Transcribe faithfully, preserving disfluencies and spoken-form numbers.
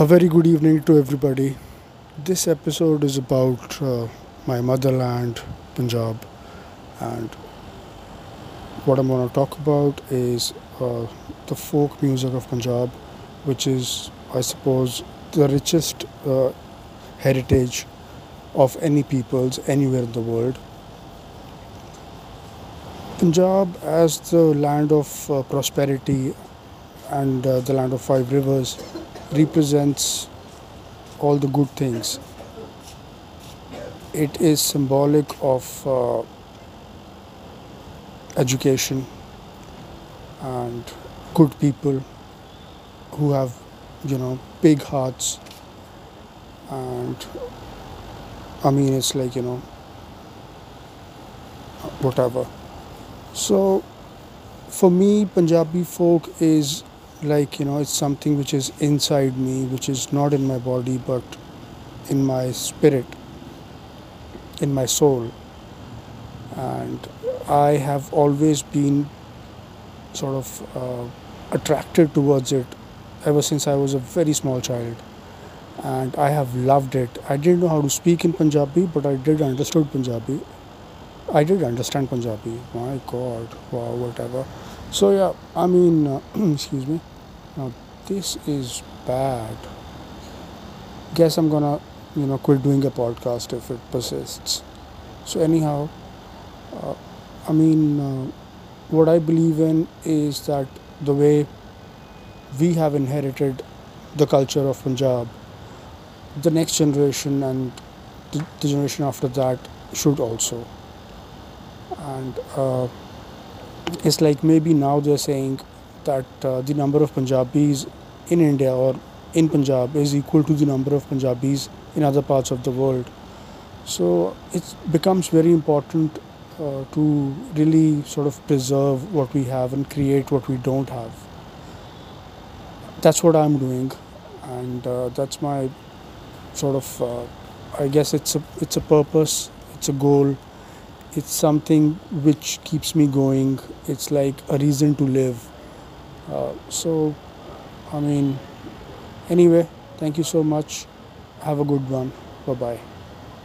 A very good evening to everybody. This episode is about uh, my motherland, Punjab, and what I'm going to talk about is uh, the folk music of Punjab, which is, I suppose, the richest uh, heritage of any peoples anywhere in the world. Punjab, as the land of uh, prosperity and uh, the land of five rivers, represents all the good things. It is symbolic of uh, education and good people who have, you know, big hearts. And I mean, it's like, you know, whatever. So for me, Punjabi folk is like, you know, it's something which is inside me, which is not in my body, but in my spirit, in my soul. And I have always been sort of uh, attracted towards it ever since I was a very small child. And I have loved it. I didn't know how to speak in Punjabi, but I did understood Punjabi. I did understand Punjabi. My God, wow, whatever. So yeah, I mean, uh, excuse me. Now this is bad. Guess I'm gonna, you know, quit doing a podcast if it persists. So anyhow, uh, I mean, uh, what I believe in is that the way we have inherited the culture of Punjab, the next generation and the, the generation after that should also. And uh, it's like maybe now they're saying that uh, the number of Punjabis in India or in Punjab is equal to the number of Punjabis in other parts of the world. So it becomes very important uh, to really sort of preserve what we have and create what we don't have. That's what I'm doing, and uh, that's my sort of, uh, I guess it's a, it's a purpose, it's a goal. It's something which keeps me going. It's like a reason to live. Uh, so, I mean, anyway, thank you so much. Have a good one. Bye-bye.